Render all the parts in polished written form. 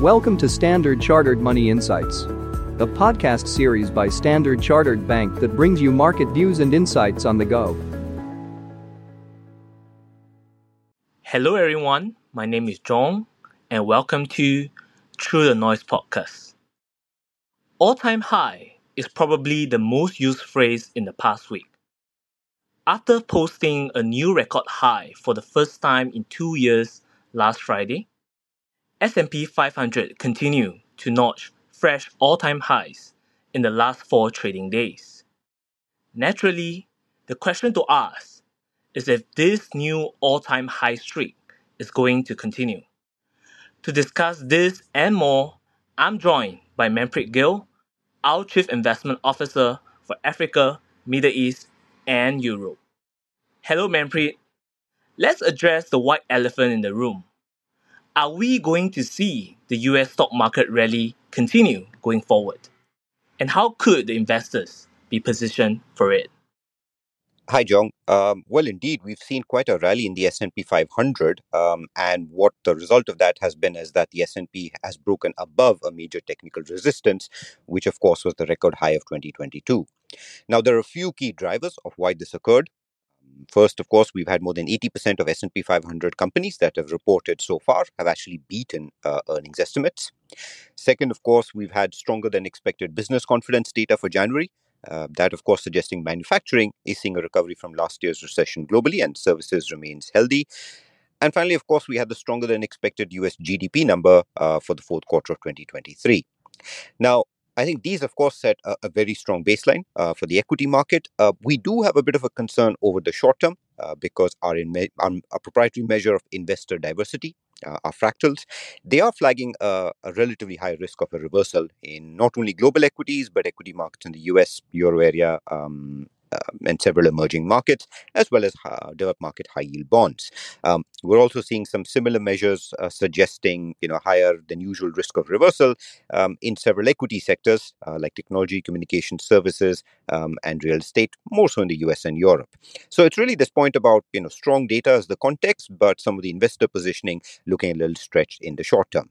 Welcome to Standard Chartered Money Insights, a podcast series by Standard Chartered Bank that brings you market views and insights on the go. Hello everyone, my name is John and welcome to Through the Noise Podcast. All-time high is probably the most used phrase in the past week. After posting a new record high for the first time in 2 years last Friday, S&P 500 continued to notch fresh all-time highs in the last 4 trading days. Naturally, the question to ask is if this new all-time high streak is going to continue. To discuss this and more, I'm joined by Manpreet Gill, our Chief Investment Officer for Africa, Middle East, and Europe. Hello, Manpreet. Let's address the white elephant in the room. Are we going to see the US stock market rally continue going forward? And how could the investors be positioned for it? Hi, John. Well, indeed, we've seen quite a rally in the S&P 500. And what the result of that has been is that the S&P has broken above a major technical resistance, which, of course, was the record high of 2022. Now, there are a few key drivers of why this occurred. First, of course, we've had more than 80% of S&P 500 companies that have reported so far have actually beaten earnings estimates. Second, of course, we've had stronger than expected business confidence data for January. That, of course, suggesting manufacturing is seeing a recovery from last year's recession globally and services remains healthy. And finally, of course, we had the stronger than expected US GDP number for the fourth quarter of 2023. Now, I think these, of course, set a very strong baseline for the equity market. We do have a bit of a concern over the short term because our proprietary measure of investor diversity, our fractals, they are flagging a relatively high risk of a reversal in not only global equities, but equity markets in the US, Euro area, and several emerging markets, as well as developed market high-yield bonds. We're also seeing some similar measures suggesting higher than usual risk of reversal in several equity sectors like technology, communication services, and real estate, more so in the US and Europe. So it's really this point about strong data as the context, but some of the investor positioning looking a little stretched in the short term.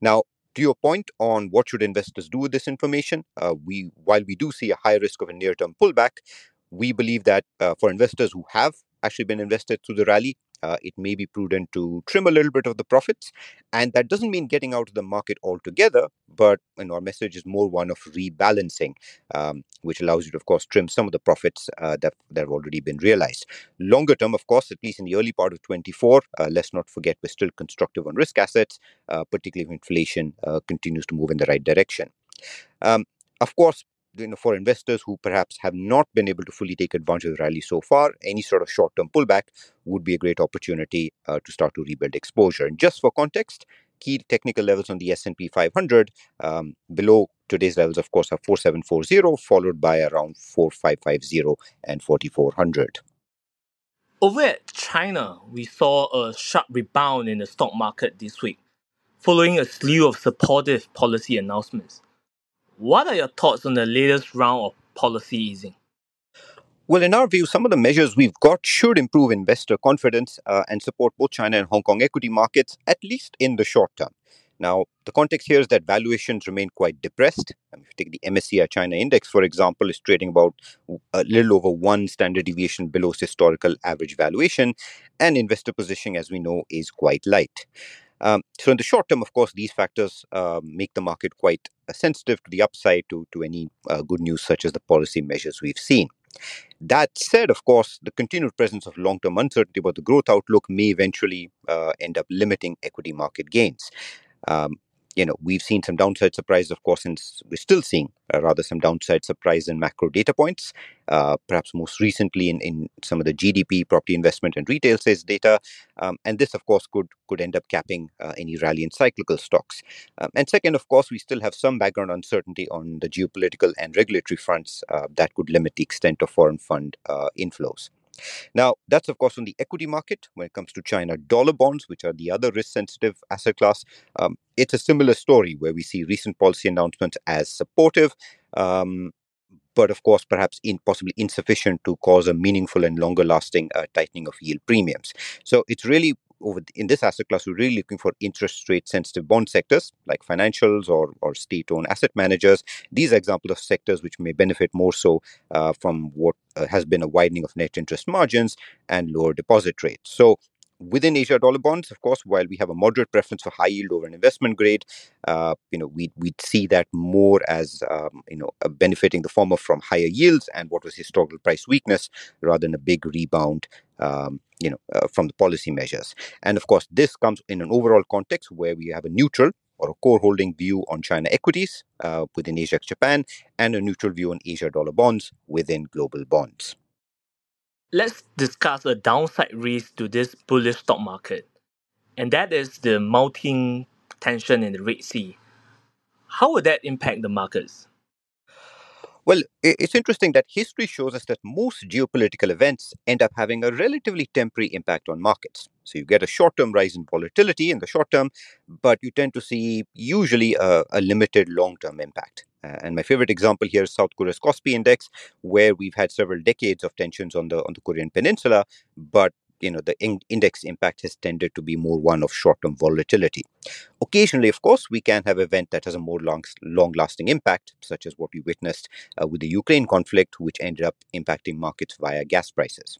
Now, to your point on what should investors do with this information, while we do see a high risk of a near-term pullback, we believe that for investors who have actually been invested through the rally, it may be prudent to trim a little bit of the profits. And that doesn't mean getting out of the market altogether, but our message is more one of rebalancing, which allows you to, of course, trim some of the profits that have already been realized. Longer term, of course, at least in the early part of 2024, let's not forget we're still constructive on risk assets, particularly if inflation continues to move in the right direction. Of course, for investors who perhaps have not been able to fully take advantage of the rally so far, any sort of short-term pullback would be a great opportunity to start to rebuild exposure. And just for context, key technical levels on the S&P 500 below today's levels, of course, are 4740, followed by around 4550 and 4400. Over at China, we saw a sharp rebound in the stock market this week, following a slew of supportive policy announcements. What are your thoughts on the latest round of policy easing? Well, in our view, some of the measures we've got should improve investor confidence and support both China and Hong Kong equity markets, at least in the short term. Now, the context here is that valuations remain quite depressed. If you take the MSCI China Index, for example, is trading about a little over 1 standard deviation below its historical average valuation, and investor positioning, as we know, is quite light. So in the short term, of course, these factors make the market quite sensitive to the upside to any good news such as the policy measures we've seen. That said, of course, the continued presence of long-term uncertainty about the growth outlook may eventually end up limiting equity market gains. We've seen some downside surprise, of course, and we're still seeing some downside surprise in macro data points, perhaps most recently in some of the GDP, property investment, and retail sales data. And this, of course, could end up capping any rally in cyclical stocks. And second, of course, we still have some background uncertainty on the geopolitical and regulatory fronts that could limit the extent of foreign fund inflows. Now, that's, of course, on the equity market. When it comes to China dollar bonds, which are the other risk-sensitive asset class, it's a similar story where we see recent policy announcements as supportive, but, of course, perhaps possibly insufficient to cause a meaningful and longer-lasting tightening of yield premiums. So it's really in this asset class, we're really looking for interest rate sensitive bond sectors like financials or state-owned asset managers. These are examples of sectors which may benefit more so from what has been a widening of net interest margins and lower deposit rates. So within Asia dollar bonds, of course, while we have a moderate preference for high yield over an investment grade, we'd see that more as benefiting the former from higher yields and what was historical price weakness rather than a big rebound from the policy measures. And of course, this comes in an overall context where we have a neutral or a core holding view on China equities within Asia ex-Japan and a neutral view on Asia dollar bonds within global bonds. Let's discuss a downside risk to this bullish stock market, and that is the mounting tension in the Red Sea. How would that impact the markets? Well, it's interesting that history shows us that most geopolitical events end up having a relatively temporary impact on markets. So you get a short-term rise in volatility in the short term, but you tend to see usually a limited long-term impact. And my favorite example here is South Korea's KOSPI index, where we've had several decades of tensions on the Korean peninsula, but the index impact has tended to be more one of short-term volatility. Occasionally, of course, we can have an event that has a more long-lasting impact, such as what we witnessed with the Ukraine conflict, which ended up impacting markets via gas prices.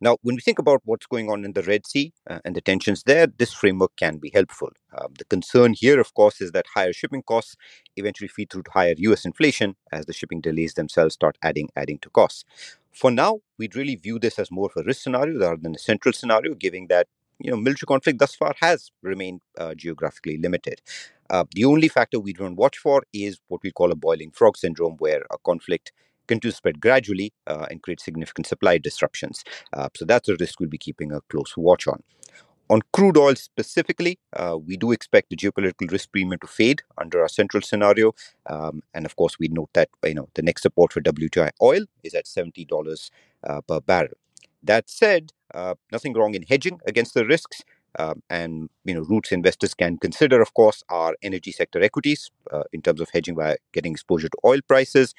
Now, when we think about what's going on in the Red Sea and the tensions there, this framework can be helpful. The concern here, of course, is that higher shipping costs eventually feed through to higher U.S. inflation as the shipping delays themselves start adding to costs. For now, we'd really view this as more of a risk scenario rather than a central scenario, given that military conflict thus far has remained geographically limited. The only factor we'd want to watch for is what we call a boiling frog syndrome, where a conflict continue to spread gradually and create significant supply disruptions. So that's a risk we'll be keeping a close watch on. On crude oil specifically, we do expect the geopolitical risk premium to fade under our central scenario. And of course, we note that the next support for WTI oil is at $70 per barrel. That said, nothing wrong in hedging against the risks. And routes investors can consider, of course, are energy sector equities in terms of hedging by getting exposure to oil prices.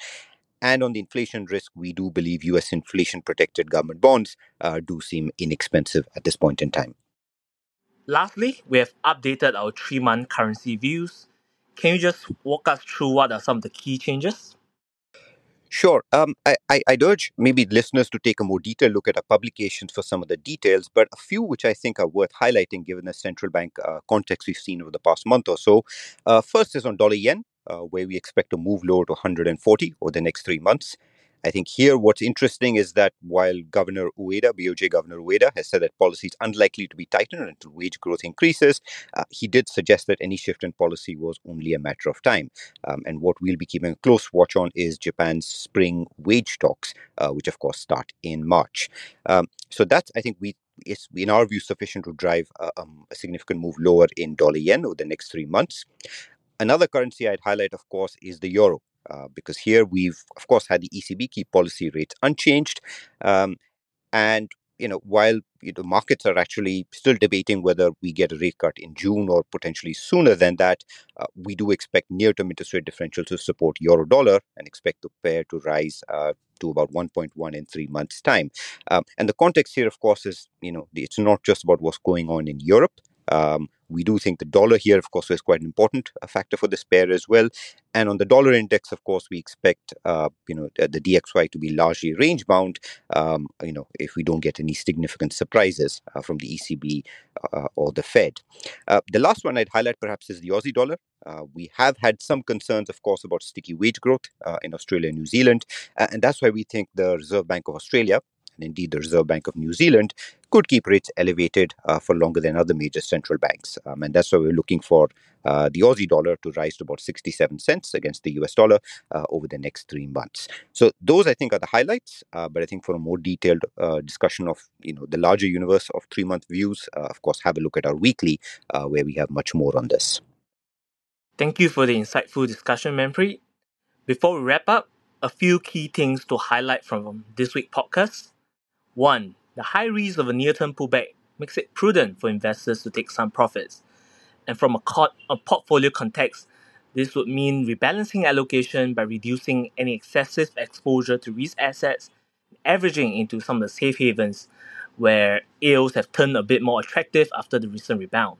And on the inflation risk, we do believe U.S. inflation-protected government bonds do seem inexpensive at this point in time. Lastly, we have updated our 3-month currency views. Can you just walk us through what are some of the key changes? Sure. I'd urge maybe listeners to take a more detailed look at our publications for some of the details, but a few which I think are worth highlighting given the central bank context we've seen over the past month or so. First is on dollar-yen. Where we expect to move lower to 140 over the next 3 months. I think here what's interesting is that while BOJ Governor Ueda, has said that policy is unlikely to be tightened until wage growth increases, he did suggest that any shift in policy was only a matter of time. And what we'll be keeping a close watch on is Japan's spring wage talks, which of course start in March. So that's, I think, is in our view sufficient to drive a significant move lower in dollar-yen over the next 3 months. Another currency I'd highlight, of course, is the euro, because here we've, of course, had the ECB keep policy rates unchanged. While the markets are actually still debating whether we get a rate cut in June or potentially sooner than that, we do expect near-term interest rate differentials to support euro-dollar and expect the pair to rise to about 1.1 in 3 months' time. And the context here, of course, is, it's not just about what's going on in Europe. We do think the dollar here, of course, is quite an important factor for this pair as well. And on the dollar index, of course, we expect, the DXY to be largely range-bound, if we don't get any significant surprises from the ECB or the Fed. The last one I'd highlight perhaps is the Aussie dollar. We have had some concerns, of course, about sticky wage growth in Australia and New Zealand. And that's why we think the Reserve Bank of Australia, and indeed the Reserve Bank of New Zealand, could keep rates elevated for longer than other major central banks. And that's why we're looking for the Aussie dollar to rise to about 67 cents against the US dollar over the next 3 months. So those, I think, are the highlights. But I think for a more detailed discussion of the larger universe of 3-month views, of course, have a look at our weekly, where we have much more on this. Thank you for the insightful discussion, Manpreet. Before we wrap up, a few key things to highlight from this week's podcast. 1. The high risk of a near-term pullback makes it prudent for investors to take some profits. And from a portfolio context, this would mean rebalancing allocation by reducing any excessive exposure to risk assets, averaging into some of the safe havens where yields have turned a bit more attractive after the recent rebound.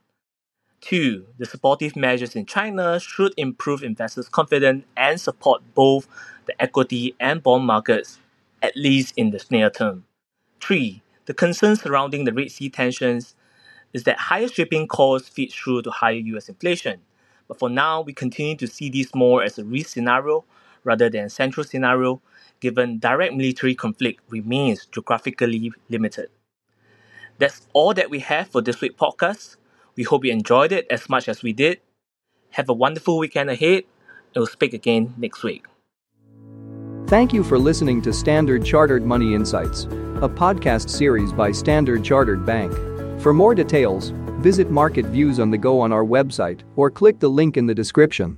2. The supportive measures in China should improve investors' confidence and support both the equity and bond markets, at least in the near term. 3. The concern surrounding the Red Sea tensions is that higher shipping costs feed through to higher U.S. inflation. But for now, we continue to see this more as a risk scenario rather than a central scenario, given direct military conflict remains geographically limited. That's all that we have for this week's podcast. We hope you enjoyed it as much as we did. Have a wonderful weekend ahead, and we'll speak again next week. Thank you for listening to Standard Chartered Money Insights, a podcast series by Standard Chartered Bank. For more details, visit Market Views on the Go on our website or click the link in the description.